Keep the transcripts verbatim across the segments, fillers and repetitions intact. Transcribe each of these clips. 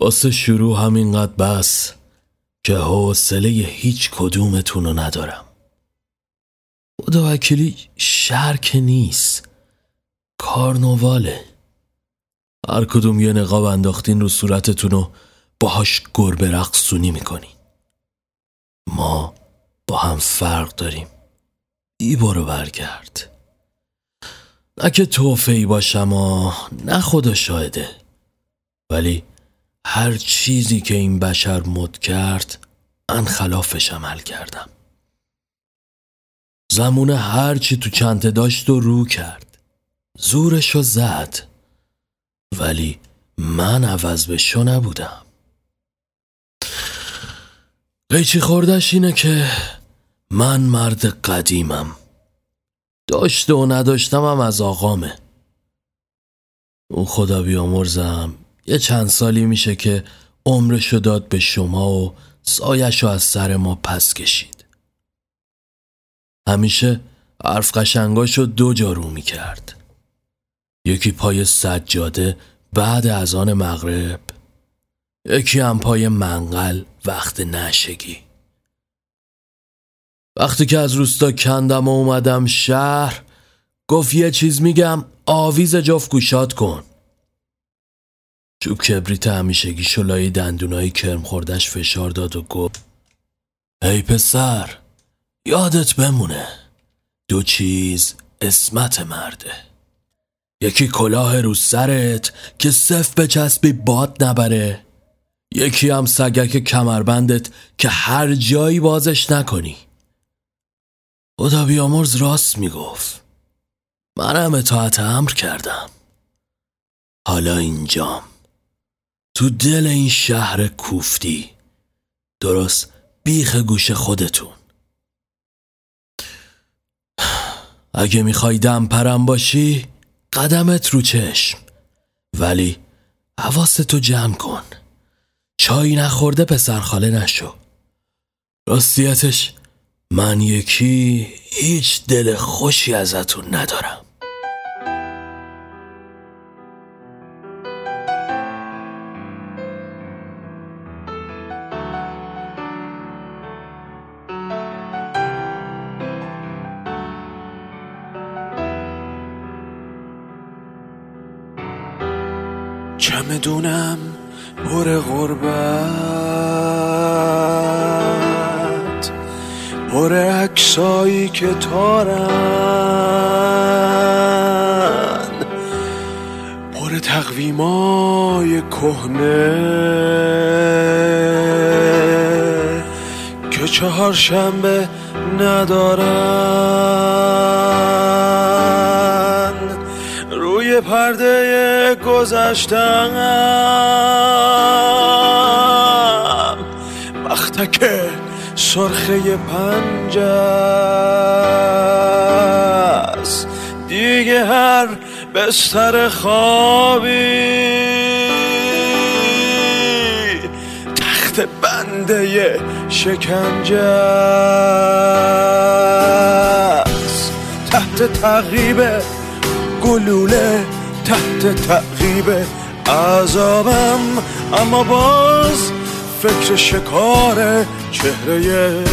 واسه شروع همینقدر بس که حوصله هیچ کدومتون رو ندارم. خدا وکیلی شهر که نیست، کارنواله. هر کدوم یه نقاب انداختین رو صورتتون و باهاش گربه رقصونی میکنین. ما با هم فرق داریم. ای برو برگرد. نه که توفهی باشم و نه خدا شاهده، ولی هر چیزی که این بشر مد کرد من خلافش عمل کردم. زمونه هر چی تو چنته داشت و رو کرد، زورشو زد، ولی من عوض بشو نبودم. قیچی خوردش اینه که من مرد قدیمم، داشته و نداشتمم از آقامه. اون خدا بیامرزم یه چند سالی میشه که عمرشو داد به شما و سایشو از سر ما پس کشید. همیشه عرف قشنگاشو دو جا رو میکرد، یکی پای سجاده بعد از آن مغرب، یکی هم پای منقل وقت نشگی. وقتی که از روستا کندم و اومدم شهر، گفت یه چیز میگم آویز جفت گوشات کن. چوب کبریت همیشگی شلای دندونای کرم خوردش فشار داد و گفت ای پسر، یادت بمونه دو چیز اسمت مرده، یکی کلاه رو سرت که صف به چسبی باد نبره، یکی هم سگک کمربندت که هر جایی بازش نکنی. خدا بیامرز راست میگفت، منم اطاعت امر کردم. حالا اینجام، تو دل این شهر کوفتی، درست بیخ گوش خودتون. اگه میخوای دم پرم باشی قدمت رو چشم، ولی حواستو جمع کن، چای نخورده پسر خاله نشو. راستیتش من یکی هیچ دل خوشی ازتون ندارم. چمدونم پر غربت، پر عکسایی که تارن، پر تقویمای کهنه که چهار شنبه ندارن، روی پرده گذاشتم بختک سرخه پنجه است. دیگه هر بستر خوابی تخت بنده شکنجه است. تحت تعقیب گلوله، تحت تعقیب عذابم، اما باز فکر شکار چهره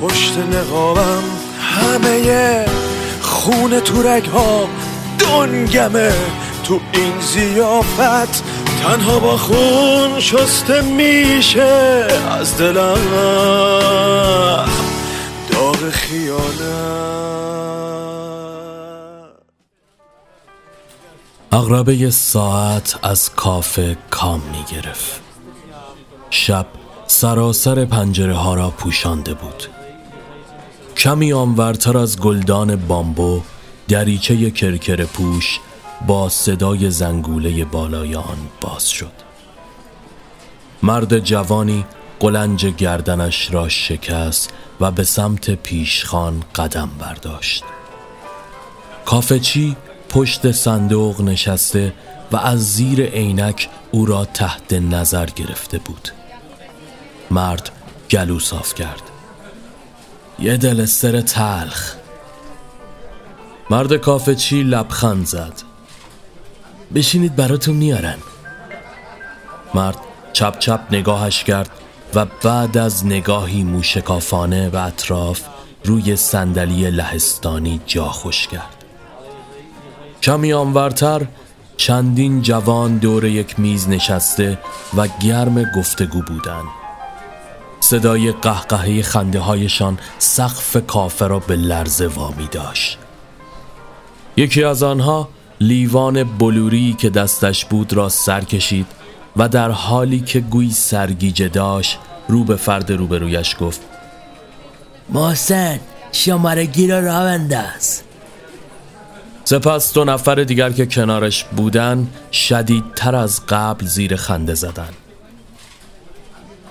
پشت نقابم. همه خون تو رگ‌ها دنگمه، تو این ضیافت تنها با خون شسته میشه از دلم داغ خیانت. عقربه ساعت از کافه کام می گرفت. شب سراسر پنجره ها را پوشانده بود. کمی آنورتر از گلدان بامبو، دریچه کرکر پوش با صدای زنگوله بالای آن باز شد. مرد جوانی قلنج گردنش را شکست و به سمت پیشخان قدم برداشت. کافه چی؟ پشت صندوق نشسته و از زیر عینک او را تحت نظر گرفته بود. مرد گلو صاف کرد. یه دل سر تلخ. مرد کافه چی لبخند زد. بشینید براتون میارن. مرد چپ چپ نگاهش کرد و بعد از نگاهی موشکافانه به اطراف روی صندلی لهستانی جا خوش کرد. کمی آنورتر چندین جوان دور یک میز نشسته و گرم گفتگو بودند. صدای قهقهه خنده هایشان سقف کافه را به لرزه وامی داشت. یکی از آنها لیوان بلوری که دستش بود را سر کشید و در حالی که گویی سرگیجه داشت رو به فرد روبرویش گفت: محسن شمارگی را را بنداز. سپس دو نفر دیگر که کنارش بودن شدیدتر از قبل زیر خنده زدند.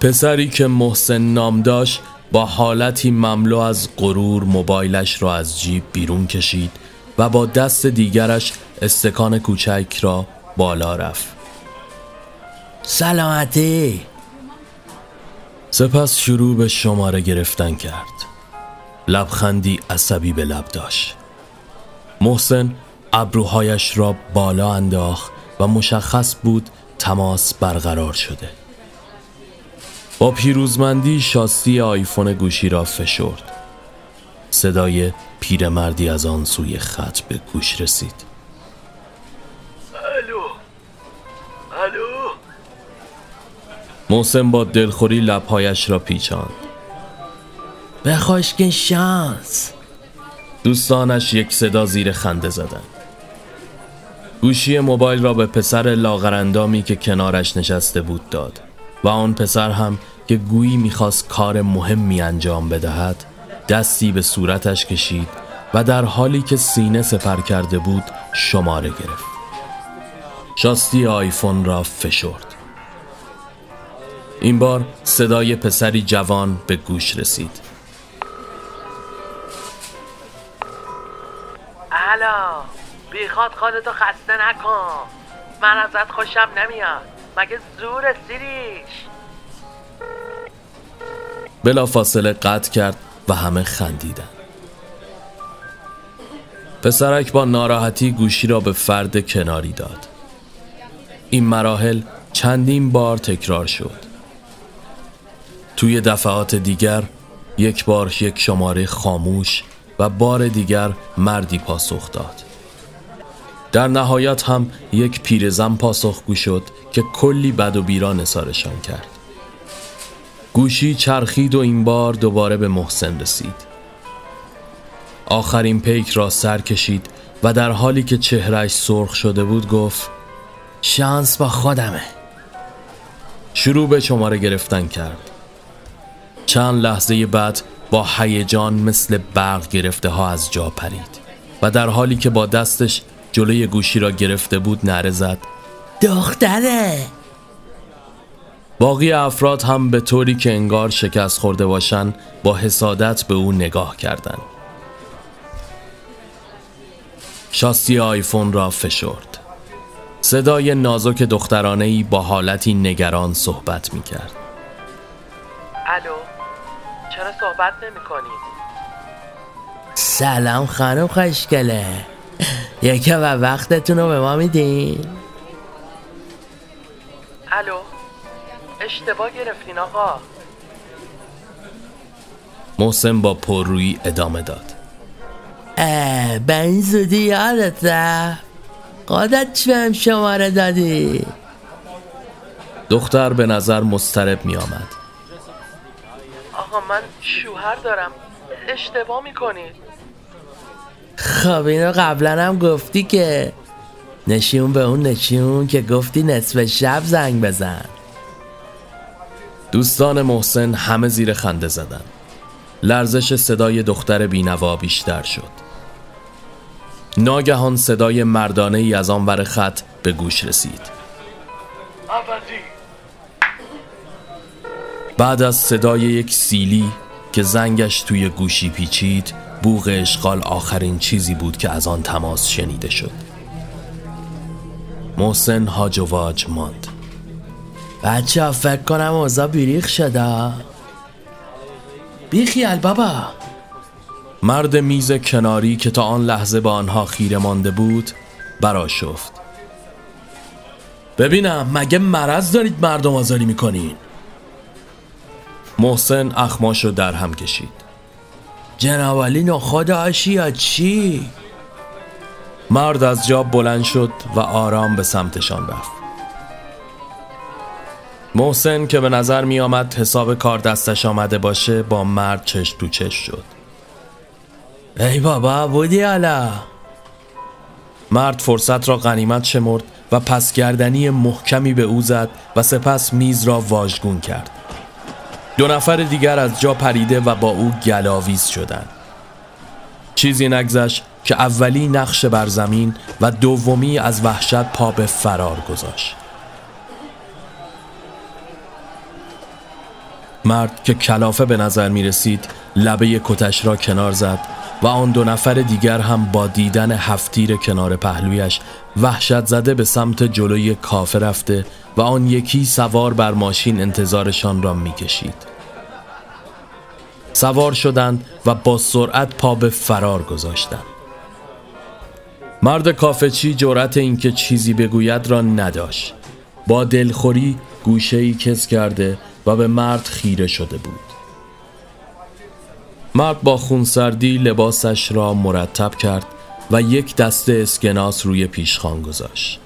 پسری که محسن نام داشت با حالتی مملو از غرور موبایلش را از جیب بیرون کشید و با دست دیگرش استکان کوچک را بالا رفت. سلامتی. سپس شروع به شماره گرفتن کرد. لبخندی عصبی به لب داشت. محسن ابروهایش را بالا انداخت و مشخص بود تماس برقرار شده. با پیروزمندی شاسی آیفون گوشی را فشرد. صدای پیرمردی از آن سوی خط به گوش رسید. الو الو. محسن با دلخوری لبهایش را پیچاند. به خوشگل شانس. دوستانش یک صدا زیر خنده زدند. گوشی موبایل را به پسر لاغرندامی که کنارش نشسته بود داد و آن پسر هم که گویی می‌خواست کار مهمی انجام بدهد دستی به صورتش کشید و در حالی که سینه سپر کرده بود شماره گرفت. شاستی آیفون را فشرد. این بار صدای پسری جوان به گوش رسید. الو بیخواد خودتو خسته نکن، من ازت خوشم نمیاد، مگه زور سیریش. بلا فاصله قطع کرد و همه خندیدن. پسرک با ناراحتی گوشی را به فرد کناری داد. این مراحل چندین بار تکرار شد. توی دفعات دیگر یک بار یک شماره خاموش و بار دیگر مردی پاسخ داد. در نهایت هم یک پیرزن پاسخگو شد که کلی بد و بیرا نثارشان کرد. گوشی چرخید و این بار دوباره به محسن رسید. آخرین پیک را سر کشید و در حالی که چهرهش سرخ شده بود گفت: شانس با خودمه. شروع به شماره گرفتن کرد. چند لحظه بعد با هیجان مثل برق گرفته ها از جا پرید و در حالی که با دستش جلوی گوشی را گرفته بود نعره زد: دختره. باقی افراد هم به طوری که انگار شکست خورده باشن با حسادت به او نگاه کردند. شاسی آیفون را فشرد. صدای نازک دخترانه‌ای با حالتی نگران صحبت می‌کرد. الو چرا صحبت نمی‌کنی؟ سلام خانم خوشگله، یکم وقتتون رو به ما میدین؟ الو اشتباه گرفتین آقا. محسن با پررویی ادامه داد: اه به این زودی یادت رفت؟ خودت چه شماره دادی؟ دختر به نظر مضطرب می آمد. آقا من شوهر دارم، اشتباه میکنید. خب اینو قبلا هم گفتی که. نشیون به اون نشیون که گفتی نصف شب زنگ بزن. دوستان محسن همه زیر خنده زدند. لرزش صدای دختر بینوا بیشتر شد. ناگهان صدای مردانه ای از آنور خط به گوش رسید. عبدی. بعد از صدای یک سیلی که زنگش توی گوشی پیچید، بوق اشغال آخرین چیزی بود که از آن تماس شنیده شد. محسن هاج و واج ماند. بچه ها فکر کنم اوضاع بیریخ شده. بیخیال بابا. مرد میز کناری که تا آن لحظه با آنها خیره مانده بود برآشفت. ببینم مگه مرض دارید مردم آزاری میکنین؟ محسن اخماشو در هم کشید. جنوالی نخواد عشی یا چی؟ مرد از جا بلند شد و آرام به سمتشان رفت. محسن که به نظر می آمد حساب کار دستش آمده باشه با مرد چشم تو چشم شد. ای بابا بودی علا. مرد فرصت را غنیمت شمرد و پس گردنی محکمی به او زد و سپس میز را واژگون کرد. دو نفر دیگر از جا پریده و با او گلاویز شدند. چیزی نگذشت که اولی نقش بر زمین و دومی از وحشت پا به فرار گذاشت. مرد که کلافه به نظر می رسید لبه کتش را کنار زد و آن دو نفر دیگر هم با دیدن هفتیر کنار پهلویش وحشت زده به سمت جلوی کافه رفته و آن یکی سوار بر ماشین انتظارشان را می کشید. سوار شدند و با سرعت پا به فرار گذاشتند. مرد کافه‌چی جرأت اینکه چیزی بگوید را نداشت. با دلخوری گوشه‌ای کز کرده و به مرد خیره شده بود. مرد با خونسردی لباسش را مرتب کرد و یک دسته اسکناس روی پیشخوان گذاشت.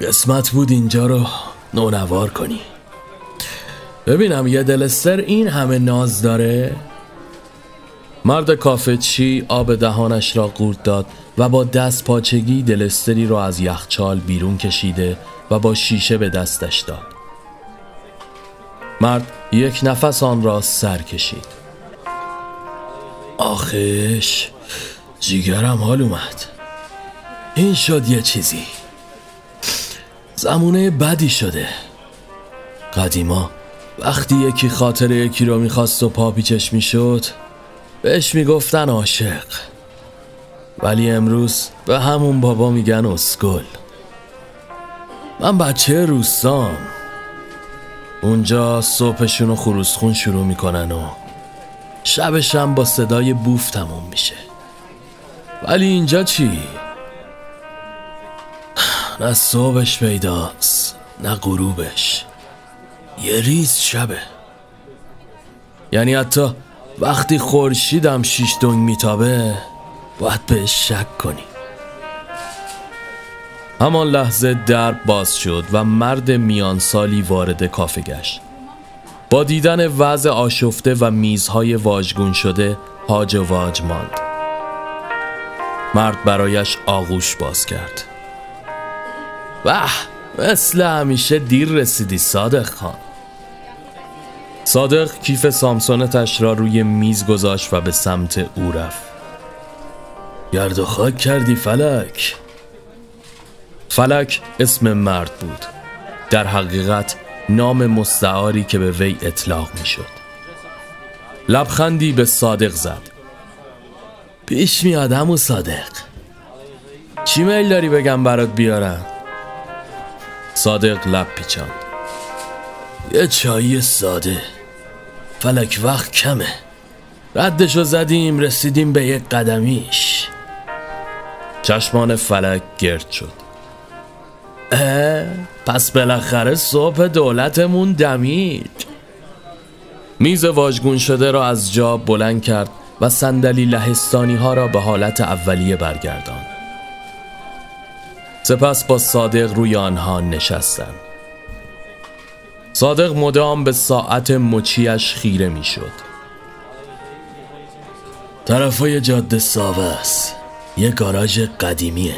قسمت بود اینجا رو نونوار کنی. ببینم یه دلستر این همه ناز داره؟ مرد کافه‌چی آب دهانش را قورت داد و با دست پاچگی دلستری را از یخچال بیرون کشیده و با شیشه به دستش داد. مرد یک نفس آن را سر کشید. آخش جیگرم حال اومد. این شد یه چیزی. زمونه بدی شده. قدیما وقتی یکی خاطر یکی را میخواست و پاپیچش میشد بهش میگفتن عاشق، ولی امروز به همون بابا میگن اسکل. من بچه روستام، اونجا صبحشون و خروسخون شروع میکنن و شبشم با صدای بوف تموم میشه. ولی اینجا چی؟ نه صبحش پیداست نه غروبش، یه ریز شبه. یعنی حتی وقتی خورشیدم شیش دنگ میتابه باید بهش شک کنی. همان لحظه در باز شد و مرد میان سالی وارد کافه گشت. با دیدن وضع آشفته و میزهای واژگون شده هاج و واج ماند. مرد برایش آغوش باز کرد. واه، مثل همیشه دیر رسیدی صادق خان. صادق کیف سامسونتش را روی میز گذاشت و به سمت او رفت. گرد و خاک کردی فلک. فلک اسم مرد بود، در حقیقت نام مستعاری که به وی اطلاق می شد. لبخندی به صادق زد. پیش می آدم و صادق، چی میل داری بگم برات بیارم؟ صادق لب پیچاند. یه چایی ساده. فلک وقت کمه، ردشو زدیم رسیدیم به یک قدمیش. چشمان فلک گرد شد. اه پس بالاخره صبح دولتمون دمید. میز واژگون شده را از جا بلند کرد و صندلی لهستانی ها را به حالت اولیه برگرداند. سپس با صادق روی آنها نشستند. صادق مدام به ساعت مچیش خیره می شد. طرفای جاده ساوه است، یه گاراژ قدیمیه.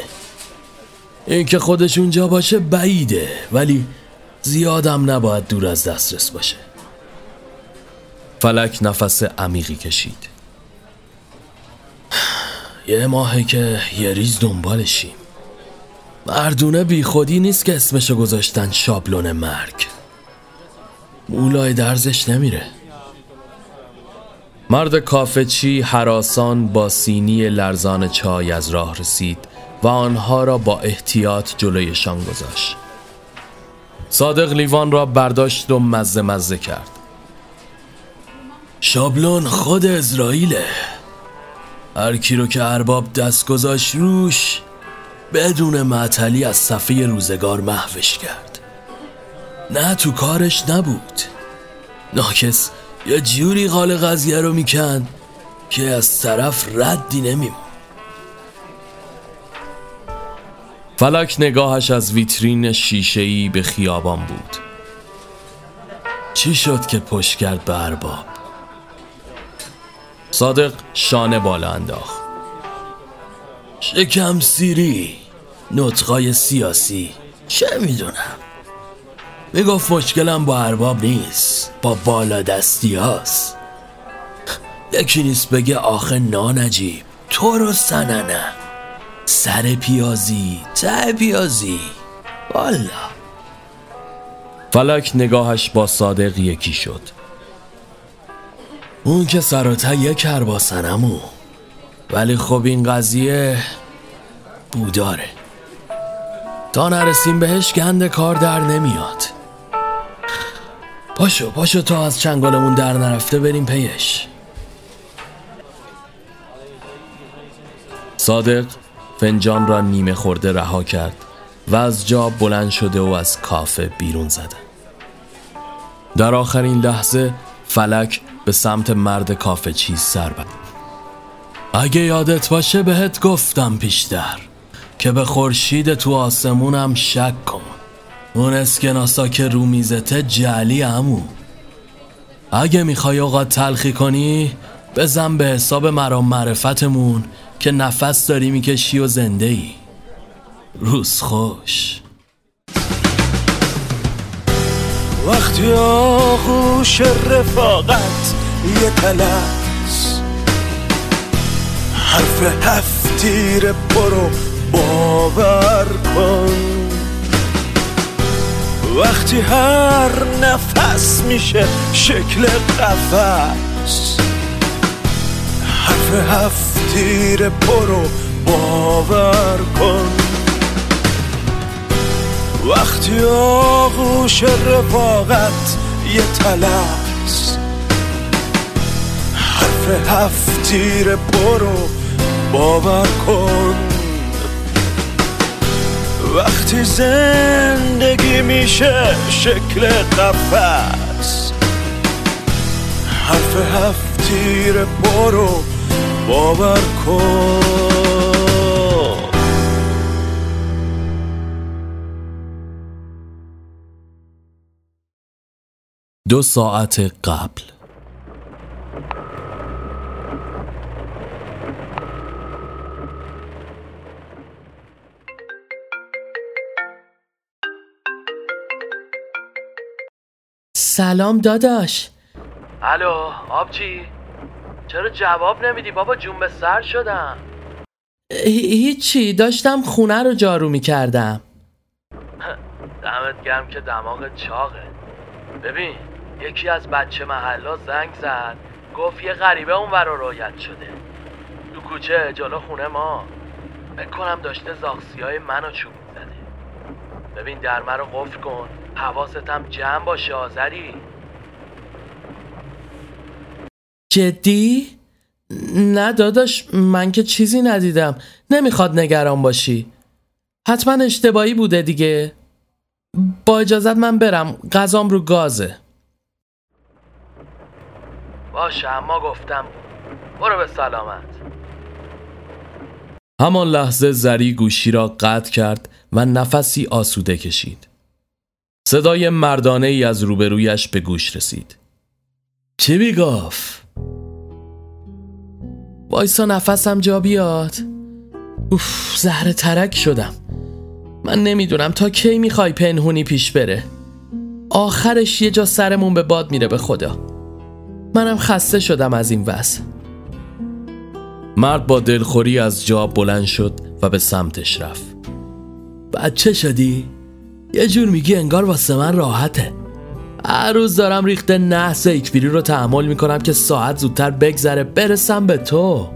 این که خودش اونجا باشه بعیده، ولی زیادم نباید دور از دسترس باشه. فلک نفس عمیقی کشید. یه ماهه که یه ریز دنبالشیم. مردونه بی خودی نیست که اسمشو گذاشتن شابلون مرگ. مولای درزش نمیره. مرد کافه‌چی هراسان با سینی لرزان چای از راه رسید و آنها را با احتیاط جلویشان گذاشت. صادق لیوان را برداشت و مزه مزه کرد. شابلون خود اسرائیله. هر کی رو که ارباب دست گذاشت روش بدون معطلی از صفحه روزگار محوش کرد. نه تو کارش نبود. ناکس یه جوری قال قضیه رو میکند که از طرف ردی نمیمون. فلک نگاهش از ویترین شیشه‌ای به خیابان بود. چی شد که پشت کرد به ارباب؟ صادق شانه بالا انداخت. شکم سیری، نطقای سیاسی، چه میدونم. میگفت مشکلم با ارباب نیست، با بالا دستی هاست. یکی نیست بگه آخه نانجیب تو رو سننه، سر پیازی ته پیازی. والا فلک نگاهش با صادق یکی شد. اون که سر و ته یک کرباسنمو، ولی خب این قضیه بوداره، تا نرسیم بهش گند کار در نمیاد. پاشو پاشو تا از چنگالمون در نرفته بریم پیش. صادق فنجان را نیمه خورده رها کرد و از جا بلند شده و از کافه بیرون زدند. در آخرین لحظه فلک به سمت مرد کافه چیز سر برد. اگه یادت باشه بهت گفتم پیشتر که به خورشید تو آسمونم شک کن. اون اسکناسا که رو میزته جعلی عمو. اگه میخوای اوقات تلخی کنی بزن به حساب مرام معرفتمون که نفس داری میکشی و زنده ای. روز خوش. وقتی آغوش رفاقت یه تلس، حرف هفت تیر برو باور کن. وقتی هر نفس میشه شکل قفس، حرف هفت تیر برو باور کن. وقتی آغوش رفاقت یه تلس، حرف هفت تیر برو باور کن. وقتی زندگی میشه شکل قفس، حرف هفت تیر برو باور کن. دو ساعت قبل سلام داداش. الو آبجی، چرا جواب نمیدی بابا جون؟ به سر شدم. هیچی، داشتم خونه رو جارو میکردم. دمت گرم که دماغت چاقه. ببین یکی از بچه محلا زنگ زد گفت یه غریبه اونور رو رایت شده تو کوچه جلو خونه ما. فکر کنم داشته زاغسیای منو چوب می‌زده. ببین درمه رو قفل کن، حواستم جمع باشه آذری. جدی؟ نه داداش من که چیزی ندیدم، نمیخواد نگران باشی. حتما اشتباهی بوده دیگه. با اجازت من برم، غذام رو گازه. باشه اما گفتم برو به سلامت. همان لحظه زری گوشی را قطع کرد و نفسی آسوده کشید. صدای مردانه ای از روبرویش به گوش رسید. چی بیگاف؟ وایسا نفسم جا بیاد. اوف زهر ترک شدم. من نمیدونم تا کی میخوای پنهونی پیش بره. آخرش یه جا سرمون به باد میره به خدا. منم خسته شدم از این وضع. مرد با دلخوری از جا بلند شد و به سمتش رفت. بچه شدی؟ یه جور میگی انگار واسه من راحته. هر روز دارم ریخته نحس ایکبیری رو تحمل میکنم که ساعت زودتر بگذره برسم به تو.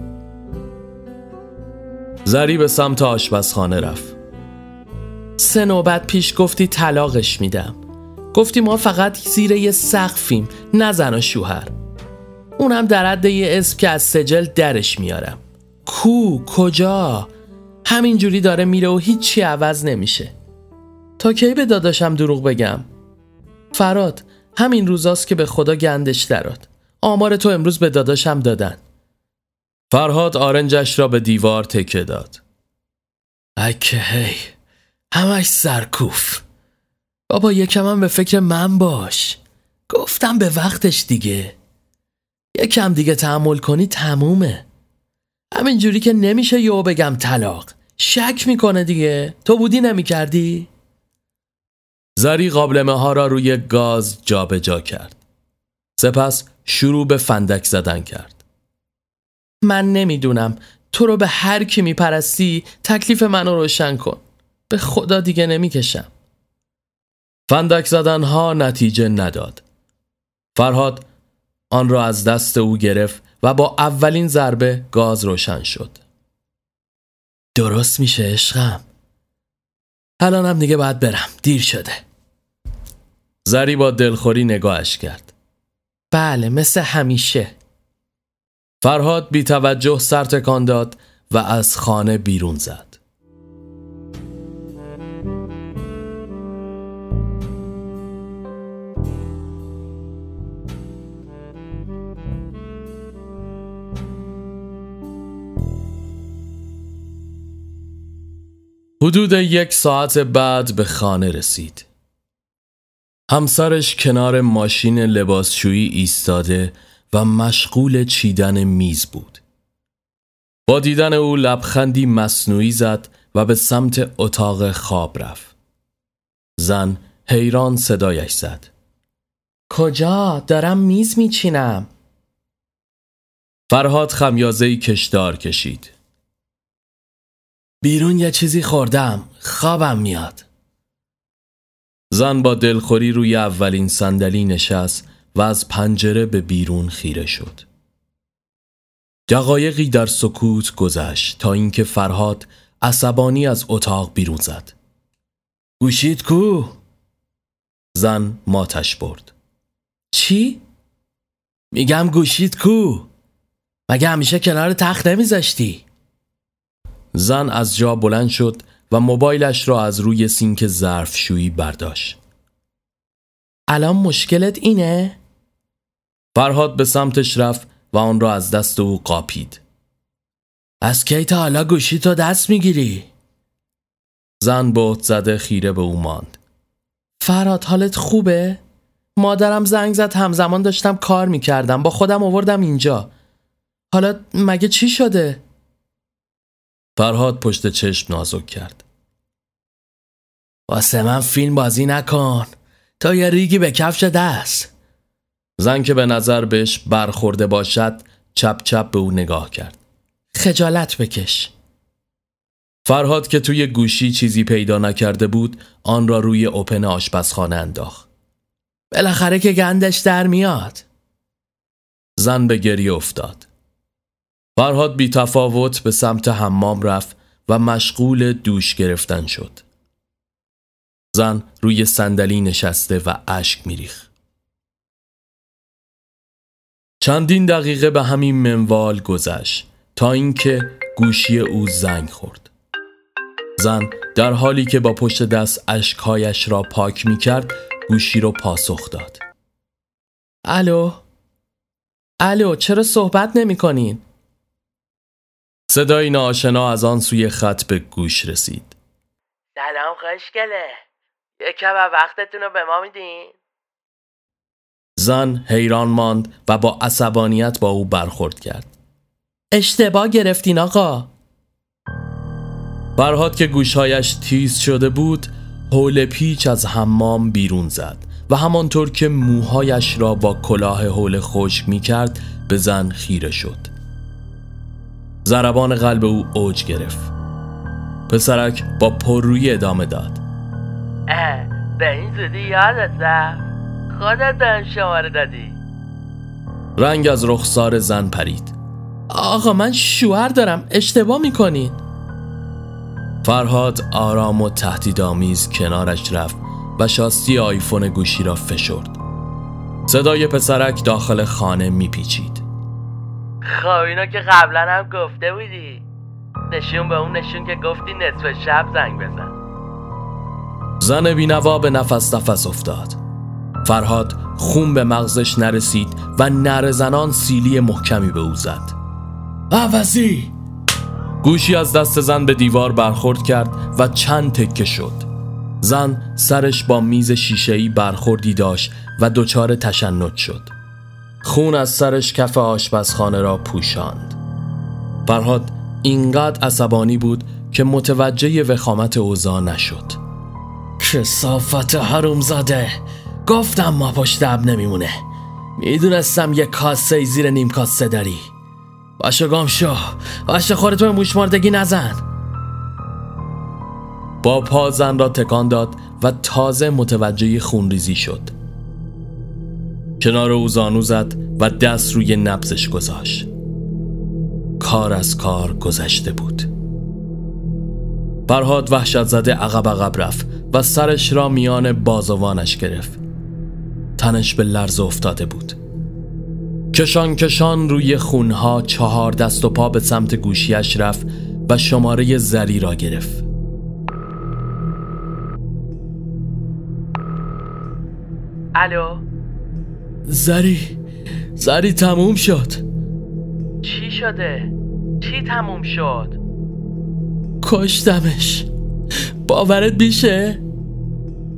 زری به سمت آشپزخانه رفت. سه نوبت پیش گفتی طلاقش میدم. گفتی ما فقط زیر یه سقفیم، نه زن و شوهر. اونم در حد یه اسم که از سجل درش میارم. کو؟ کجا؟ همینجوری داره میره و هیچی عوض نمیشه. تا کی به داداشم دروغ بگم؟ فراد، همین روزاست که به خدا گندش درات. آمار تو امروز به داداشم دادن. فرهاد آرنجش را به دیوار تکه داد. اکه هی، همش سرکوف. بابا یکم هم به فکر من باش. گفتم به وقتش دیگه. یکم دیگه تحمل کنی تمومه. همینجوری که نمیشه یهو بگم طلاق. شک میکنه دیگه. تو بودی نمیکردی؟ زری قابلمه ها را روی گاز جابجا کرد. سپس شروع به فندک زدن کرد. من نمیدونم، تو رو به هر کی میپرستی تکلیف منو روشن کن. به خدا دیگه نمیکشم. فندک زدن ها نتیجه نداد. فرهاد آن را از دست او گرفت و با اولین ضربه گاز روشن شد. درست میشه عشقم. الانم دیگه باید برم، دیر شده. زری با دلخوری نگاهش کرد. بله، مثل همیشه. فرهاد بی توجه سر تکان داد و از خانه بیرون زد. حدود یک ساعت بعد به خانه رسید. همسرش کنار ماشین لباسشویی ایستاده و مشغول چیدن میز بود. با دیدن او لبخندی مصنوعی زد و به سمت اتاق خواب رفت. زن حیران صدایش زد. کجا؟ دارم میز میچینم. فرهاد خمیازه‌ای کشدار کشید. بیرون یه چیزی خوردم، خوابم میاد. زن با دلخوری روی اولین صندلی نشست و از پنجره به بیرون خیره شد. دقایقی در سکوت گذشت تا اینکه فرهاد عصبانی از اتاق بیرون زد. گوشیت کو؟ زن ماتش برد. چی؟ میگم گوشیت کو؟ مگه همیشه کنار تخت نمیذاشتی؟ زن از جا بلند شد و موبایلش را از روی سینک ظرفشویی برداشت. الان مشکلت اینه؟ فرهاد به سمتش رفت و آن را از دست او قاپید. از کی تا حالا گوشی تو دست میگیری؟ زن بهت زده خیره به او ماند. فرهاد حالت خوبه؟ مادرم زنگ زد، همزمان داشتم کار میکردم، با خودم آوردم اینجا. حالا مگه چی شده؟ فرهاد پشت چشم نازک کرد. واسه من فیلم بازی نکن، تا یه ریگی به کفش دست. زن که به نظر بهش برخورده باشد چپ چپ به او نگاه کرد. خجالت بکش. فرهاد که توی گوشی چیزی پیدا نکرده بود آن را روی اوپن آشپزخانه انداخت. بالاخره که گندش در میاد. زن به گریه افتاد. فرهاد بی تفاوت به سمت حمام رفت و مشغول دوش گرفتن شد. زن روی صندلی نشسته و اشک میریخت. چندین دقیقه به همین منوال گذشت تا اینکه گوشی او زنگ خورد. زن در حالی که با پشت دست اشکهایش را پاک میکرد گوشی را پاسخ داد. الو؟ الو، چرا صحبت نمیکنین؟ صدای ناآشنا از آن سوی خط به گوش رسید. سلام خوشگله، یکم وقتتون رو به ما میدین؟ زن حیران ماند و با عصبانیت با او برخورد کرد. اشتباه گرفتین آقا. فرهاد که گوشهایش تیز شده بود هول پیچ از حمام بیرون زد و همانطور که موهایش را با کلاه هول خشک میکرد به زن خیره شد. ضربان قلب او اوج گرفت. پسرک با پررویی ادامه داد. اه، به این زودی یادت رفت؟ خودت هم شماره دادی. رنگ از رخسار زن پرید. آقا من شوهر دارم، اشتباه میکنین. فرهاد آرام و تهدیدآمیز کنارش رفت و شاسی آیفون گوشی را فشرد. صدای پسرک داخل خانه میپیچید. خب اینو که قبلا هم گفته بودی، نشون به اون نشون که گفتی نصف شب زنگ بزن. زن بی‌نوا به نفس نفس افتاد. فرهاد خون به مغزش نرسید و نره زنان سیلی محکمی به او زد. عوضی! گوشی از دست زن به دیوار برخورد کرد و چند تکه شد. زن سرش با میز شیشه‌ای برخوردی داشت و دچار تشنج شد. خون از سرش کف آشپزخانه را پوشاند. فرهاد اینقدر عصبانی بود که متوجه وخامت اوضاع نشد. کثافت حرومزاده! گفتم ما پشت عب نمیمونه. میدونستم یه کاسه زیر نیم کاسه داری. باشه گم شو، باشه خورتو به موشماردگی نزن. با پا زن را تکان داد و تازه متوجه خونریزی شد. کنار او زانو زد و دست روی نبضش گذاشت. کار از کار گذشته بود. فرهاد وحشت زده عقب عقب رفت و سرش را میان بازوانش گرفت. تنش به لرزه افتاده بود. کشان کشان روی خونها چهار دست و پا به سمت گوشیش رفت و شماره زری را گرفت. الو زری، زری تموم شد. چی شده؟ چی تموم شد؟ کشتمش. باورت بیشه؟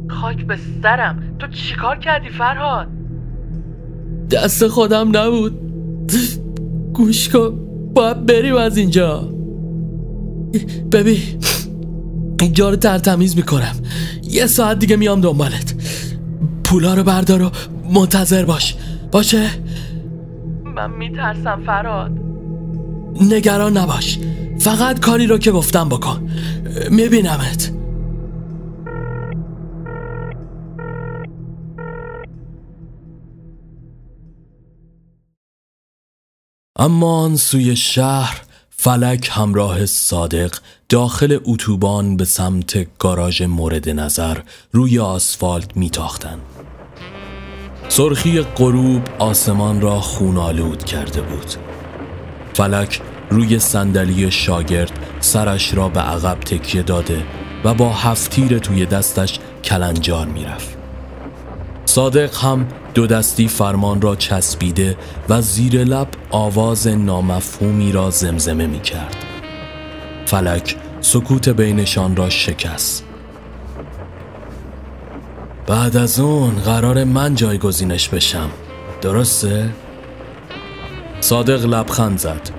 خاک به سرم، تو چیکار کردی فرهاد؟ دست خودم نبود. گوش کن، باید بریم از اینجا. ببین اینجا رو ترتمیز میکنم، یه ساعت دیگه میام دنبالت. پولا رو بردار و منتظر باش. باشه؟ من میترسم فرهاد. نگران نباش، فقط کاری رو که گفتم بکن. میبینمت. اما آن سوی شهر، فلک همراه صادق داخل اتوبان به سمت گاراژ مورد نظر روی آسفالت میتاختند. سرخی غروب آسمان را خون‌آلود کرده بود. فلک روی صندلی شاگرد سرش را به عقب تکیه داده و با هفت تیر توی دستش کلنجار میرفت. صادق هم دو دستی فرمان را چسبیده و زیر لب آواز نامفهومی را زمزمه می کرد. فلک سکوت بینشان را شکست. بعد از اون قرار من جایگزینش بشم، درسته؟ صادق لبخند زد.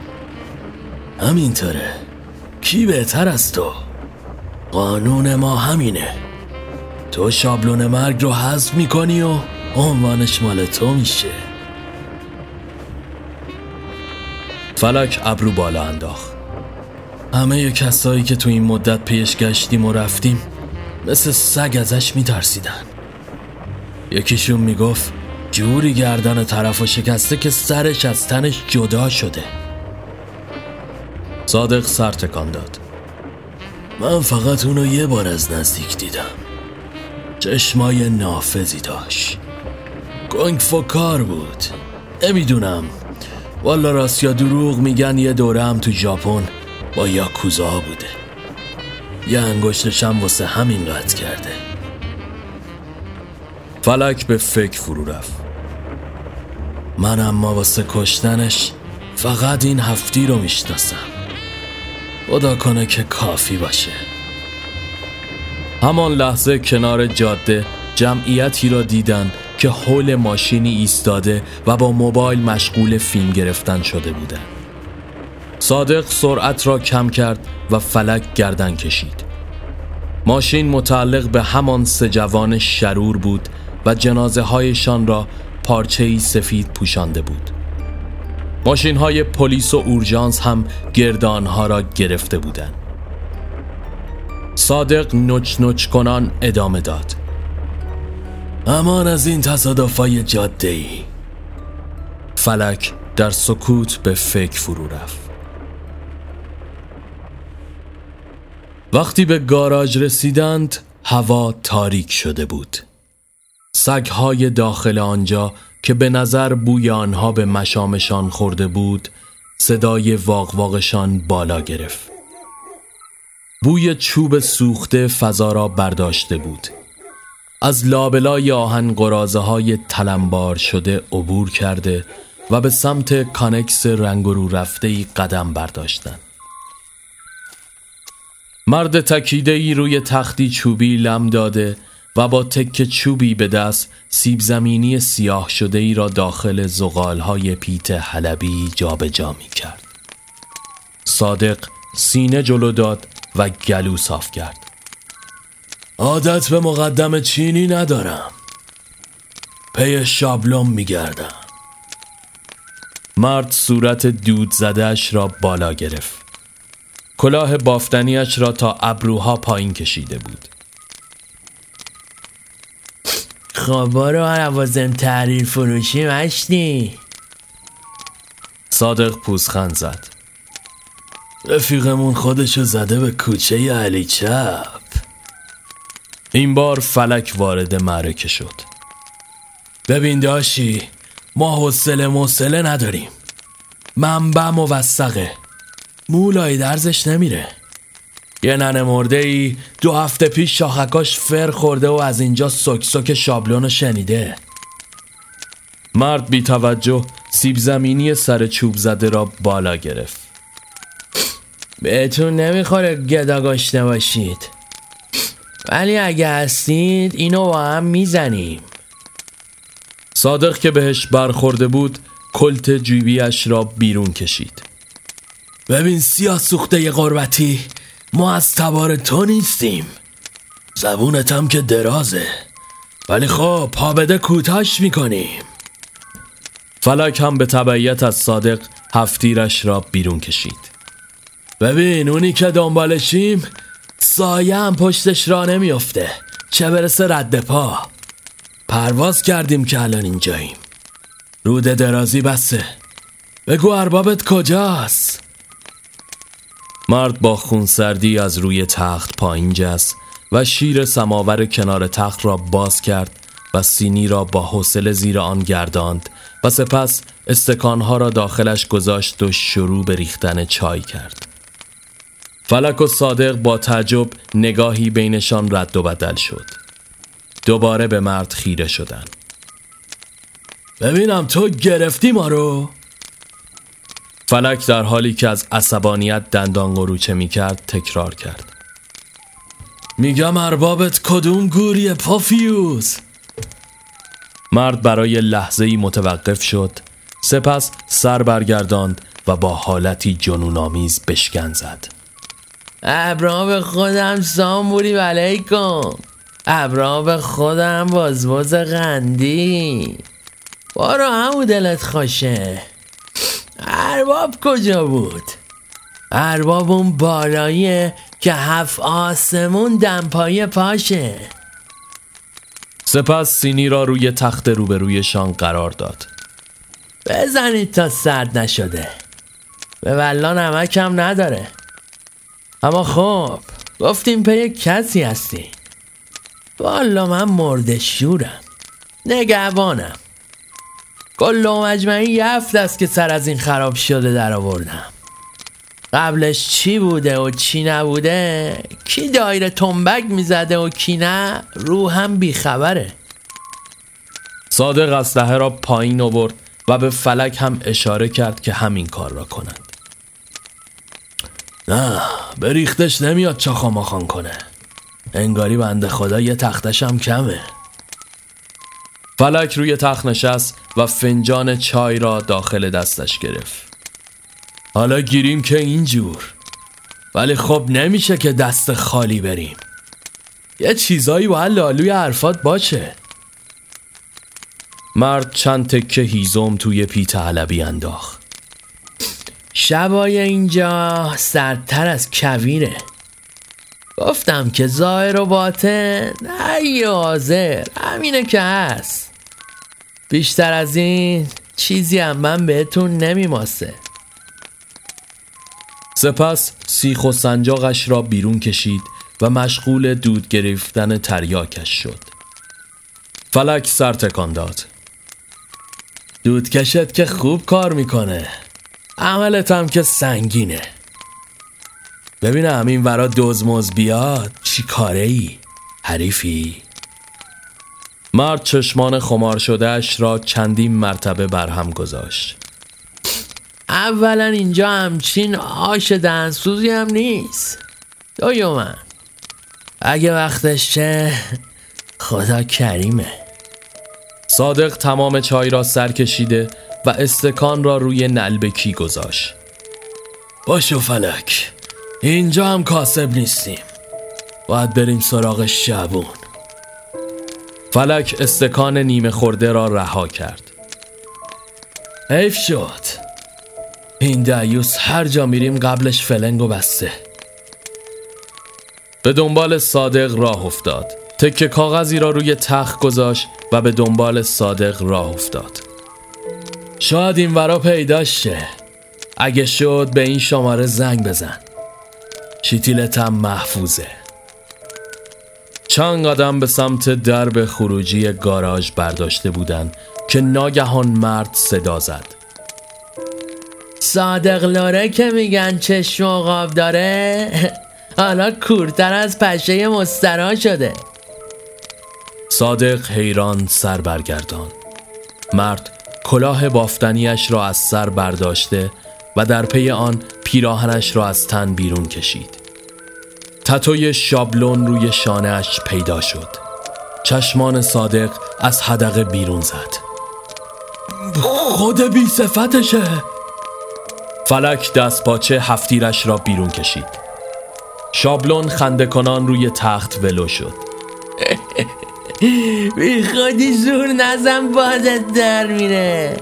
همینطوره، کی بهتر از تو؟ قانون ما همینه، تو شابلون مرگ رو حذف میکنی و عنوانش مال تو میشه. فلک ابرو بالا انداخت. همه کسایی که تو این مدت پیش گشتیم و رفتیم مثل سگ ازش میترسیدن. یکیشون میگفت جوری گردن طرف و شکسته که سرش از تنش جدا شده. صادق سر تکان داد. من فقط اونو یه بار از نزدیک دیدم. چشمای نافذی داشت، گنگ فوکار بود. نمیدونم والا راست یا دروغ میگن یه دوره هم تو ژاپن با یاکوزا بوده. یه انگشتش هم واسه همین قطع کرده. فلک به فکر فرو رفت. من اما واسه کشتنش فقط این هفتی رو میشناسم. خدا کنه که کافی باشه. همان لحظه کنار جاده جمعیتی را دیدند که حول ماشینی ایستاده و با موبایل مشغول فیلم گرفتن شده بودند. صادق سرعت را کم کرد و فلک گردن کشید. ماشین متعلق به همان سه جوان شرور بود و جنازه هایشان را پارچه‌ای سفید پوشانده بود. ماشین های پلیس و اورژانس هم گردانها را گرفته بودند. صادق نوچ نوچ کنان ادامه داد. امان از این تصادفای جاده‌ای. فلک در سکوت به فکر فرو رفت. وقتی به گاراژ رسیدند هوا تاریک شده بود. سگ‌های داخل آنجا که به نظر بوی آنها به مشامشان خورده بود صدای واق واقشان بالا گرفت. بوی چوب سوخته فضا را برداشته بود. از لابلای آهن قراضه های تلمبار شده عبور کرده و به سمت کانکس رنگ رو رفته‌ای قدم برداشتند. مرد تکیده‌ای روی تختی چوبی لم داده و با تکه چوبی به دست سیب زمینی سیاه شده‌ای را داخل زغال‌های پیت حلبی جابجا می‌کرد. صادق سینه جلو داد و گلو صاف کرد. عادت به مقدم چینی ندارم. پی شابلون می‌گردم. مرد صورت دود زده‌اش را بالا گرفت. کلاه بافتنیش را تا ابروها پایین کشیده بود. خبر و لوازم تحریر فروشی مشتی. صادق پوزخند زد. رفیقمون خودشو زده به کوچه ی علی چپ. این بار فلک وارد معرکه شد. ببین داشی، ما حوصله موصله نداریم. منبع موثقه، مولای درزش نمیره. یه ننه مرده ای دو هفته پیش شاخکاش فر خورده و از اینجا سک سک شابلون شنیده. مرد بی توجه سیب زمینی سر چوب زده را بالا گرفت. بهتون نمیخوره گداگاش نباشید، ولی اگه هستید اینو با هم میزنیم. صادق که بهش برخورده بود کلت جیبیش را بیرون کشید. ببین سیاه سوخته قربتی، ما از تبار تو نیستیم. زبونت هم که درازه، ولی خب پا بده کوتاش میکنیم. فلک هم به تبعیت از صادق هفتیرش را بیرون کشید. ببین اونی که دنبالشیم سایه هم پشتش را نمیفته، چه برسه رد پا. پرواز کردیم که الان اینجاییم. رود درازی بسه. بگو اربابت کجاست؟ مرد با خونسردی از روی تخت پایین جست و شیر سماور کنار تخت را باز کرد و سینی را با حوصله زیر آن گرداند و سپس استکانها را داخلش گذاشت و شروع به ریختن چای کرد. فلک و صادق با تعجب نگاهی بینشان رد و بدل شد. دوباره به مرد خیره شدند. ببینم تو گرفتی ما رو؟ فلک در حالی که از عصبانیت دندان قروچه می کرد تکرار کرد. میگم اربابت کدوم گوری پافیوز؟ مرد برای لحظه‌ای متوقف شد، سپس سر برگرداند و با حالتی جنون‌آمیز بشکن زد. ابرام خودم سامبوری ولیکم، ابرام خودم بازباز غندی، بارا همو دلت خوشه. ارباب کجا بود؟ ارباب اون بالاییه که هفت آسمون دمپای پاشه. سپس سینی را روی تخت روبرویشان قرار داد. بزنید تا سرد نشده، به والله نمک هم نداره. اما خب گفتیم پی کسی هستی. والله من مرده شورم، نگهبانم. کل و مجمعی یه هفته است که سر از این خراب شده در آوردم. قبلش چی بوده و چی نبوده، کی دایره تنبک میزده و کی نه، رو هم بیخبره. صادق اسلحه را پایین آورد و به فلک هم اشاره کرد که همین کار را کنند. نه به ریختش نمیاد چاخاماخان کنه، انگاری بنده خدا یه تختش هم کمه. فلک روی تخت نشست و فنجان چای را داخل دستش گرفت. حالا گیریم که اینجور، ولی خب نمیشه که دست خالی بریم. یه چیزایی باید لالوی عرفات باشه. مرد چند تکه هیزم توی پیت حلبی انداخت. شبای اینجا سردتر از کویره. گفتم که ظاهر و باطن ای حاضر همینه که هست. بیشتر از این چیزی هم من بهتون نمیماسه. سپس سیخ و سنجاقش را بیرون کشید و مشغول دود گرفتن تریاکش شد. فلک سر تکان داد. دودکشت که خوب کار میکنه، عملت هم که سنگینه. ببینم این ورا دزمز بیاد چی کاره ای؟ حریفی؟ مرد چشمان خمار شدهش را چندین مرتبه برهم گذاشت. اولا اینجا همچین آش دنسوزی هم نیست. دویومن اگه وقتش چه خدا کریمه. صادق تمام چای را سر کشیده و استکان را روی نلبکی گذاشت. باشو فلک، اینجا هم کاسب نیستیم، باید بریم سراغ شبون. فلک استکان نیمه خورده را رها کرد. حیف شد، این دیوس هر جا میریم قبلش فلنگو بسته. به دنبال صادق راه افتاد. تکه کاغذی را روی تخت گذاشت و به دنبال صادق راه افتاد. شاید این ورا پیداش شه، اگه شد به این شماره زنگ بزن، شیتیلتم محفوظه. چند قدم به سمت درب خروجی گاراژ برداشته بودند که ناگهان مرد صدا زد. صادق لاره که میگن چشم و قاب داره حالا کورتر از پشه مسترا شده. صادق حیران سر برگردان. مرد کلاه بافتنیش را از سر برداشته و در پی آن پیراهنش را از تن بیرون کشید. تتوی شابلون روی شانهش پیدا شد. چشمان صادق از حدقه بیرون زد. خود بی صفتشه. فلک دست پاچه هفتیرش را بیرون کشید. شابلون خنده کنان روی تخت ولو شد. بی خودی زور نزم بازت در میره.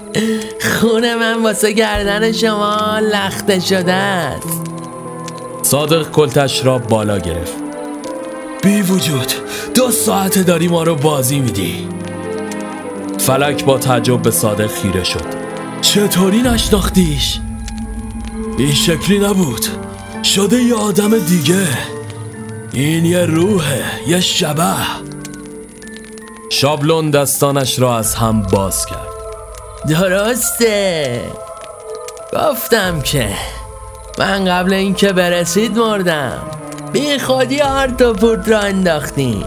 خون من واسه گردن شما لخته شده است. صادق کلتش را بالا گرفت. بی وجود، دو ساعت داری ما رو بازی میدی. فلک با تعجب به صادق خیره شد. چطوری نشناختیش؟ این شکلی نبود، شده یه آدم دیگه. این یه روحه، یه شبح. شابلون دستانش را از هم باز کرد. درسته، گفتم که من قبل این که برسید مردم. بی خودی آرت و پورت را انداختین.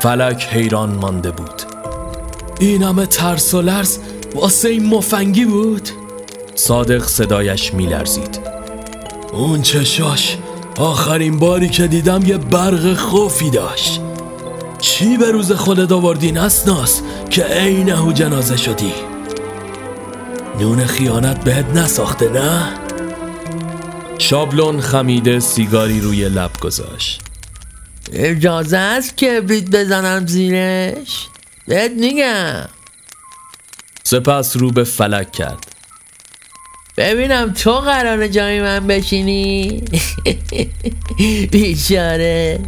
فلک حیران مانده بود. این همه ترس و لرز واسه این مفنگی بود؟ صادق صدایش می لرزید. اون چشاش آخرین باری که دیدم یه برق خوفی داشت. چی به روز خودت آوردی نسناس که عین هو جنازه شدی؟ نون خیانت بهت نساخته نه؟ شابلون خمیده سیگاری روی لب گذاشت. اجازه است کبریت بزنم زیرش؟ بهت میگم. سپس رو به فلک کرد. ببینم تو قراره جای من بشینی؟ بیچاره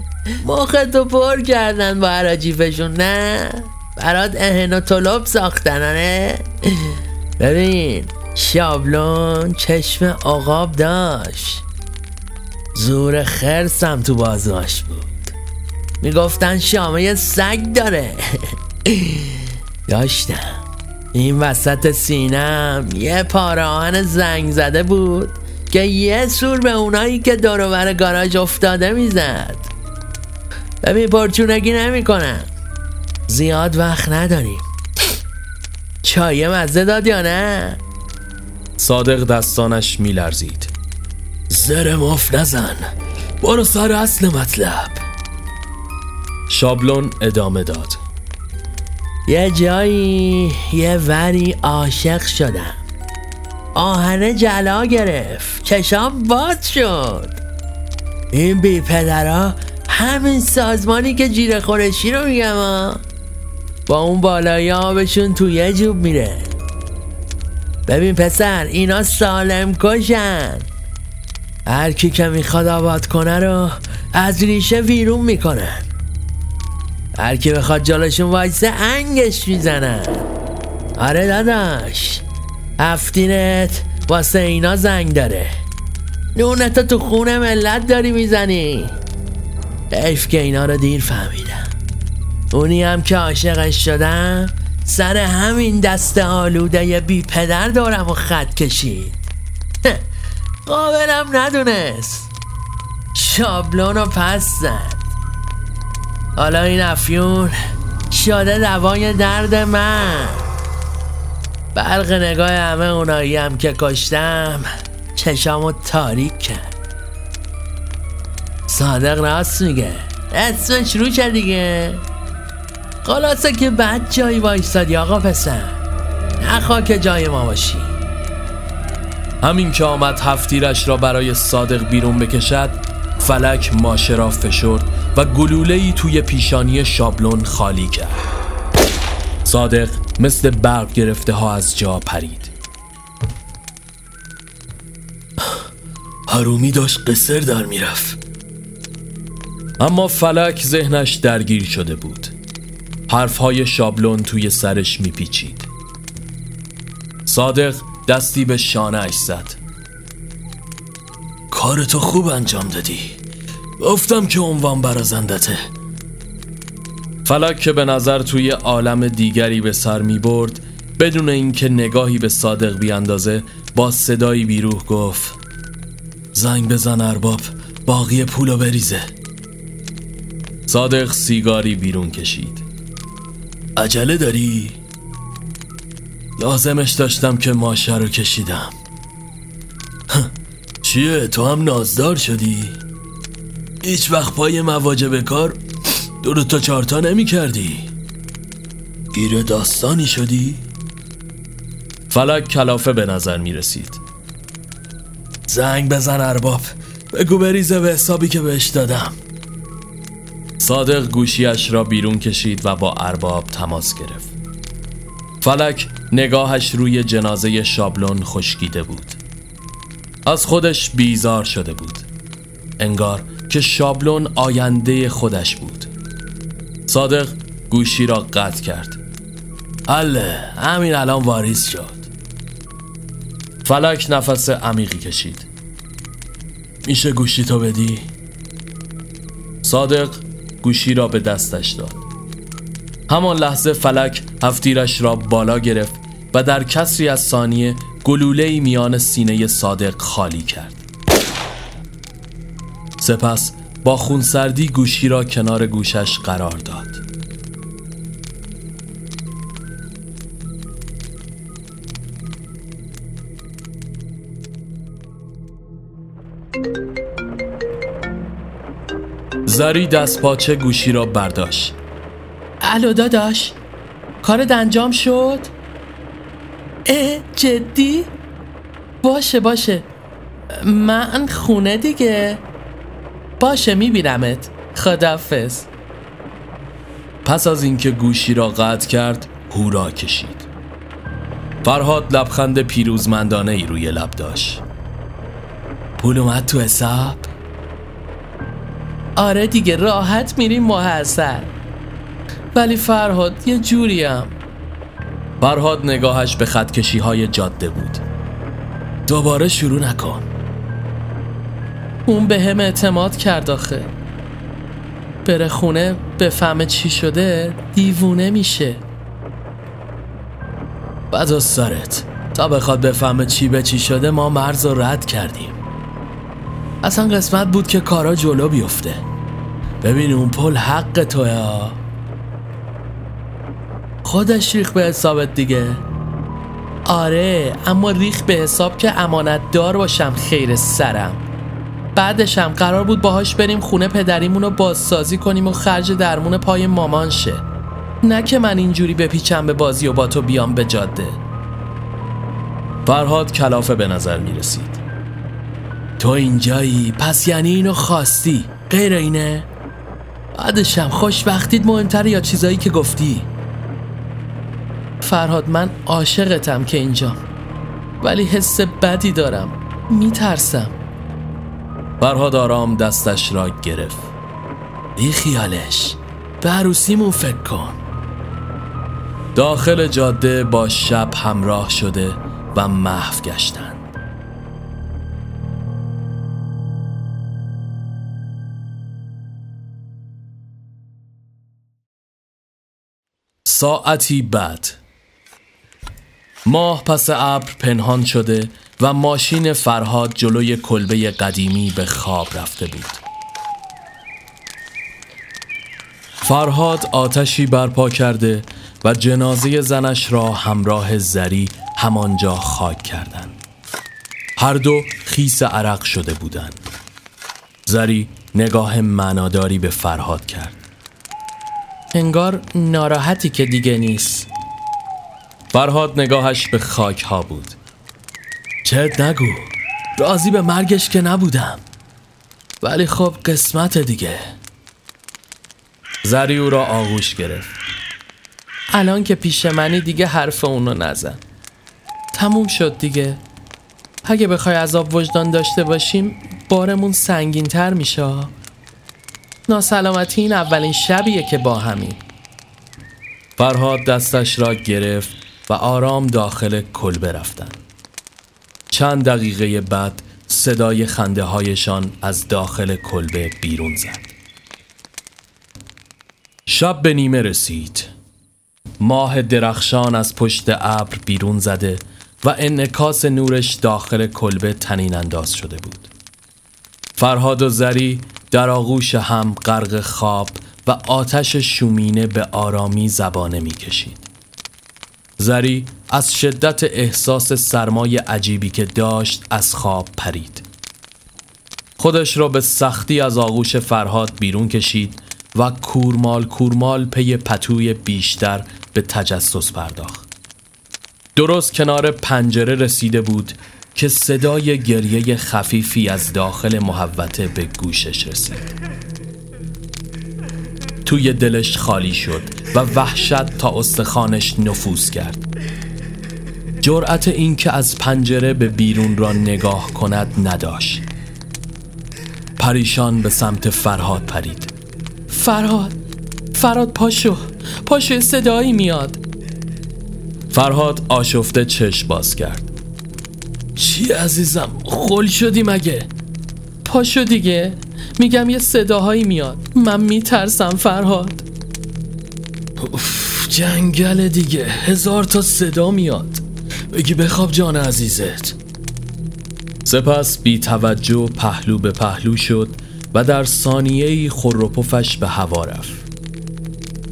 مختو پر کردن با عراجیفشون، نه؟ برات اهن و طلب ساختنانه. ببین شابلون چشم عقاب داشت، زور خرسم تو بازاش بود، میگفتن شامه سگ داره. داشتم این وسط سینم یه پاره آهن زنگ زده بود که یه سور به اونایی که داروبر گاراژ افتاده میزد. ببین پرچونگی نمی کنم، زیاد وقت نداریم. چای مزه داد یا نه؟ صادق دستانش می لرزید. زر مف نزن، برو سر اصل مطلب. شابلون ادامه داد. یه جایی یه وری عاشق شدم، آهنه جلا گرفت، چشام باز شد. این بی پدرها همین سازمانی که جیره خورشی رو میگم ها، با اون بالایی آبشون تو یه جوب میره. ببین پسر، اینا سالم کشن، هر کی که میخواد آباد کنه رو از ریشه ویرون میکنن، هر کی بخواد جالشون وایسه انگش میزنن. آره داداش، هفتینت واسه اینا زنگ داره. نونتا تو خون ملت داری میزنی. حیف که اینا رو دیر فهمیدم. اونی هم که عاشقش شدم سر همین دست آلوده یه بی پدر دارم و خط کشید. قابلم ندونست، شابلون رو پس زد. حالا این افیون شده دوای درد من. برق نگاه همه اونایی هم که کشتم چشامو تاریک کرد. صادق راست میگه، اسمش روشه دیگه. خلاصه که بد جایی وایستادی آقا پسر، نخوا که جای ما باشی. همین که آمد هفتیرش را برای صادق بیرون بکشد، فلک ماشه را فشرد و گلوله‌ای توی پیشانی شابلون خالی کرد. صادق مثل برق گرفته ها از جا پرید. هارومی داشت قصر در میرفت، اما فلک ذهنش درگیر شده بود. حرفهای شابلون توی سرش میپیچید. صادق دستی به شانهش زد. کارتو خوب انجام دادی، گفتم که عنوان برازندته. فلک که به نظر توی عالم دیگری به سر می برد، بدون اینکه نگاهی به صادق بیاندازه با صدایی بیروح گفت، زنگ بزن ارباب باقی پولو بریزه. صادق سیگاری بیرون کشید. عجله داری؟ لازمش داشتم که ماشه رو کشیدم. چیه تو هم نازدار شدی؟ هیچ وقت پای مواجب کار دو تا چهار تا نمی کردی، گیر داستانی شدی؟ فلک کلافه به نظر می رسید. زنگ بزن ارباب بگو بریزه به حسابی که بهش دادم. صادق گوشیش را بیرون کشید و با ارباب تماس گرفت. فلک نگاهش روی جنازه شابلون خشکیده بود. از خودش بیزار شده بود، انگار که شابلون آینده خودش بود. صادق گوشی را قطع کرد. اله همین الان واریز شد. فلک نفس عمیقی کشید. میشه گوشی تو بدی؟ صادق گوشی را به دستش داد. همان لحظه فلک هفتیرش را بالا گرفت و در کسری از ثانیه گلوله‌ای میان سینه صادق خالی کرد. سپس با خونسردی گوشی را کنار گوشش قرار داد. زری دست پاچه گوشی را برداشت. الو داداش، کارت انجام شد؟ اه جدی؟ باشه باشه، من خونه دیگه. باشه میبینمت، خداحافظ. پس از اینکه گوشی را قطع کرد هورا کشید. فرهاد لبخند پیروزمندانه ای روی لب داشت. پول اومد تو حساب؟ آره دیگه، راحت میریم محصر. ولی فرهاد یه جوریم. فرهاد نگاهش به خطکشی های جاده بود. دوباره شروع نکن، اون به هم اعتماد کرد آخه. بره خونه بفهمه چی شده دیوونه میشه. بعد از سرت، تا بخواد بفهمه چی به چی شده ما مرز رو رد کردیم. اصلا قسمت بود که کارا جلو بیفته. ببین اون پول حق توه ها، خودش ریخ به حسابت دیگه. آره اما ریخ به حساب که امانت دار باشم خیر سرم. بعدش هم قرار بود باهاش بریم خونه پدریمون رو بازسازی کنیم و خرج درمون پای مامان شه، نه که من اینجوری بپیچم به بازی و با تو بیام به جاده. فرهاد کلافه به نظر می رسید. تو اینجایی پس یعنی اینو خواستی، غیر اینه؟ بعدش هم خوشبختیت مهمتره یا چیزایی که گفتی؟ فرهاد من عاشقتم که اینجام، ولی حس بدی دارم، میترسم. فرهاد آرام دستش را گرفت. بی خیالش، به عروسیمون فکر کن. داخل جاده با شب همراه شده و محو گشتند. ساعتی بعد ماه پس ابر پنهان شده و ماشین فرهاد جلوی کلبه قدیمی به خواب رفته بود. فرهاد آتشی برپا کرده و جنازه زنش را همراه زری همانجا خاک کردند. هر دو خیس عرق شده بودند. زری نگاه معناداری به فرهاد کرد. انگار ناراحتی که دیگه نیست. فرهاد نگاهش به خاک ها بود. چت نگو، راضی به مرگش که نبودم، ولی خب قسمت دیگه. زری او را آغوش گرفت. الان که پیش منی دیگه حرف اونو نزن، تموم شد دیگه. اگه بخوای عذاب وجدان داشته باشیم بارمون سنگین تر میشه. ناسلامتی این اولین شبیه که با همین. فرهاد دستش را گرفت و آرام داخل کلبه رفتند. چند دقیقه بعد صدای خنده هایشان از داخل کلبه بیرون زد. شب به نیمه رسید. ماه درخشان از پشت ابر بیرون زده و انعکاس نورش داخل کلبه طنین انداز شده بود. فرهاد و زری در آغوش هم غرق خواب و آتش شومینه به آرامی زبانه می کشید. زری از شدت احساس سرمای عجیبی که داشت از خواب پرید. خودش را به سختی از آغوش فرهاد بیرون کشید و کورمال کورمال پی پتوی بیشتر به تجسس پرداخت. درست کنار پنجره رسیده بود که صدای گریه خفیفی از داخل محوطه به گوشش رسید. توی دلش خالی شد و وحشت تا استخوانش نفوذ کرد. جرأت این که از پنجره به بیرون را نگاه کند نداشت. پریشان به سمت فرهاد پرید. فرهاد، فرهاد پاشو، پاشو، صدایی میاد. فرهاد آشفته چشم باز کرد. چی عزیزم، خل شدی مگه؟ پاشو دیگه، میگم یه صداهایی میاد. من میترسم فرهاد. اوف، جنگل دیگه، هزار تا صدا میاد. بگی بخواب جان عزیزت. سپس بی توجه پهلو به پهلو شد و در ثانیه‌ای خور و پفش به هوا رفت.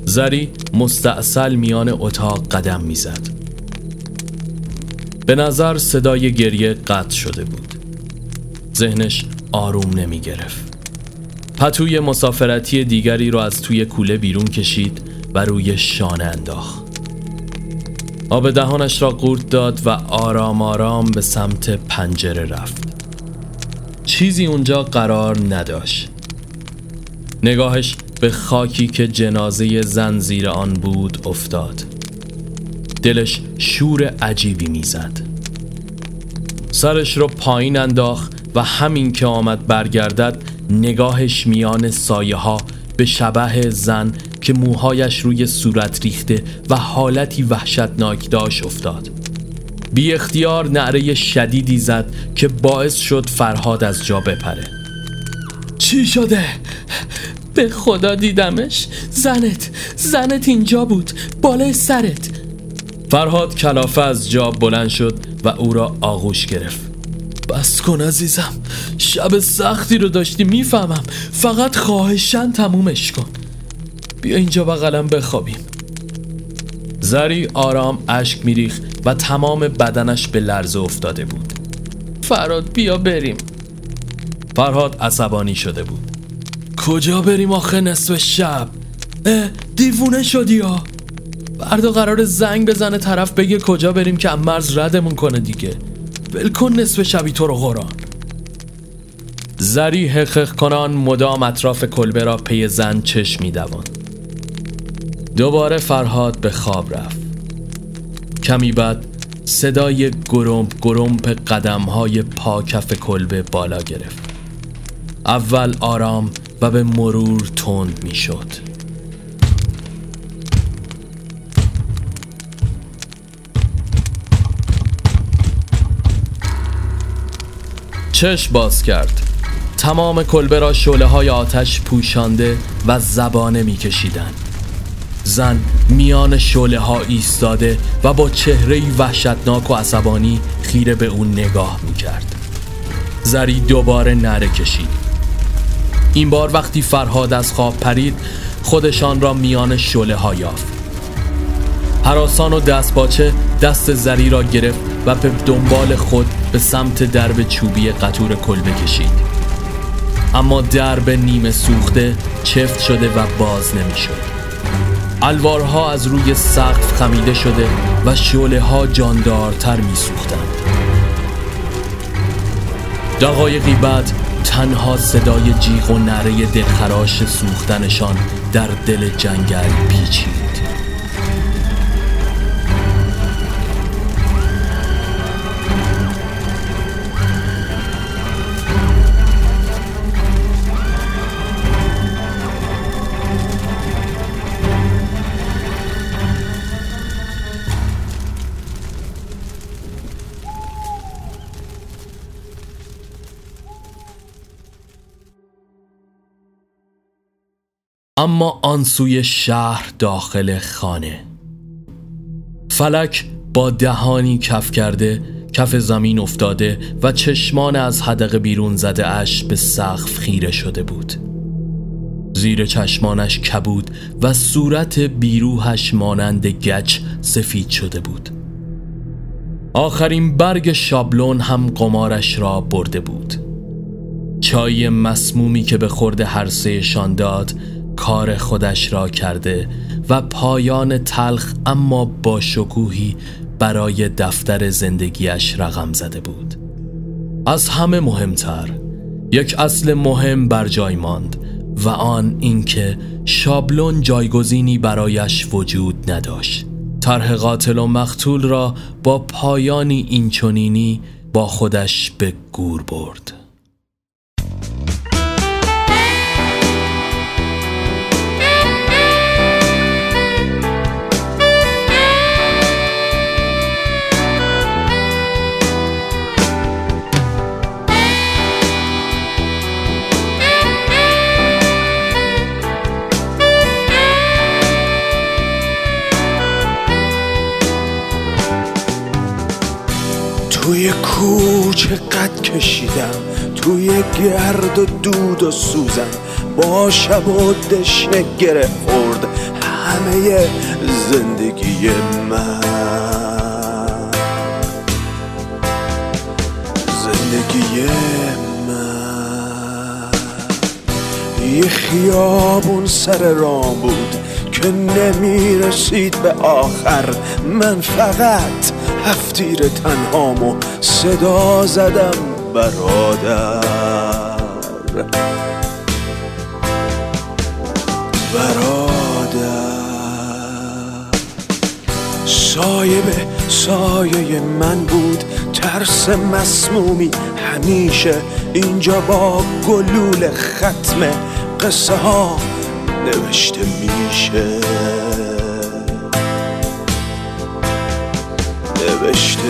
زری مستعسل میان اتاق قدم میزد. به نظر صدای گریه قطع شده بود. ذهنش آروم نمی گرفت. پتوی مسافرتی دیگری را از توی کوله بیرون کشید و روی شانه انداخت. آب دهانش را قورت داد و آرام آرام به سمت پنجره رفت. چیزی اونجا قرار نداشت. نگاهش به خاکی که جنازه زن زیر آن بود افتاد. دلش شور عجیبی میزد. سرش را پایین انداخت و همین که آمد برگردد نگاهش میان سایه ها به شبح زن که موهایش روی صورت ریخته و حالتی وحشتناک داشت افتاد. بی اختیار نعره شدیدی زد که باعث شد فرهاد از جا بپره. چی شده؟ به خدا دیدمش. زنت زنت اینجا بود، بالای سرت. فرهاد کلافه از جا بلند شد و او را آغوش گرفت. بس کن عزیزم، شب سختی رو داشتی میفهمم، فقط خواهشن تمومش کن. بیا اینجا بغلم بخوابیم. زری آرام اشک میریخت و تمام بدنش به لرزه افتاده بود. فرهاد بیا بریم. فرهاد عصبانی شده بود. کجا بریم آخه نصف شب؟ اه دیوونه شدی ها. بردا قرار زنگ بزنه طرف بگه کجا بریم که مرز ردمون کنه دیگه. بلکن نصف شبی تو رو قرآن. زری حقیق کنان مدام اطراف کلبه را پی زن چشم می دواند. دوباره فرهاد به خواب رفت. کمی بعد صدای گرمپ گرمپ قدم های پا کف کلبه بالا گرفت. اول آرام و به مرور تند می شد. چشم باز کرد. تمام کلبه را شعله های آتش پوشانده و زبانه می کشیدن. زن میان شعله ها ایستاده و با چهره وحشتناک و عصبانی خیره به اون نگاه می کرد. زری دوباره نره کشید. این بار وقتی فرهاد از خواب پرید خودشان را میان شعله‌ها یافت. هراسان و دستپاچه دست زری را گرفت و به دنبال خود به سمت درب چوبی قطور کلبه کشید. اما درب نیمه سوخته چفت شده و باز نمیشد. الوارها از روی سقف خمیده شده و شعله‌ها جاندارتر میسوختند. دقایقی بعد تنها صدای جیغ و نره دلخراش سوختنشان در دل جنگل پیچید. اما آن سوی شهر داخل خانه، فلک با دهانی کف کرده کف زمین افتاده و چشمان از حدقه بیرون زده اش به سقف خیره شده بود. زیر چشمانش کبود و صورت بیروحش مانند گچ سفید شده بود. آخرین برگ شابلون هم قمارش را برده بود. چای مسمومی که به خورد هر سه‌شان داد کار خودش را کرده و پایان تلخ اما با شکوهی برای دفتر زندگیش رقم زده بود. از همه مهمتر یک اصل مهم بر جای ماند و آن اینکه شابلون جایگزینی برایش وجود نداشت. طرح قاتل و مقتول را با پایانی اینچنینی با خودش به گور برد. توی کوچه قد کشیدم، توی گرد و دود و سوزم، با شب و دشنه گره خورد همه زندگی من، زندگی من. یه خیابون سر رام بود که نمی رسید به آخر، من فقط هفتیر تنهامو صدا زدم برادر برادر. سایه به سایه من بود، ترس مسمومی همیشه اینجا با گلول ختم قصه ها نوشته میشه، نوشته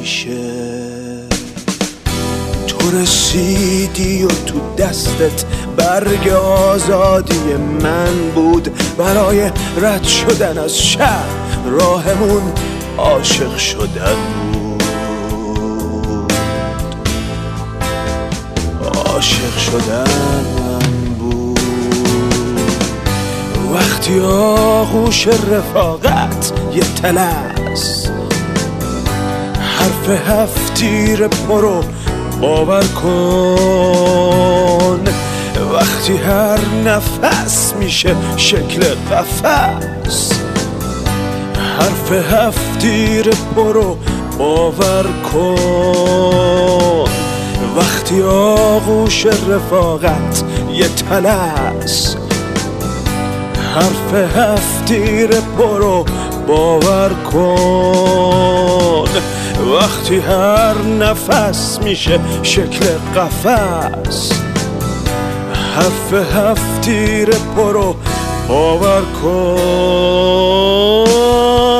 میشه. تو رسیدی و تو دستت برگ آزادی من بود، برای رد شدن از شهر راهمون عاشق شدن بود، عاشق شدن من بود. وقتی آغوش رفاقت یه تلس حرف هفتیر پرو باور کن، وقتی هر نفس میشه شکل قفس حرف هفتیر پرو باور کن، وقتی آغوش رفاقت یه تلس حرف هفتیر پرو باور کن، وقتی هر نفس میشه شکل قفس حرف هفتیر پرو باور کن.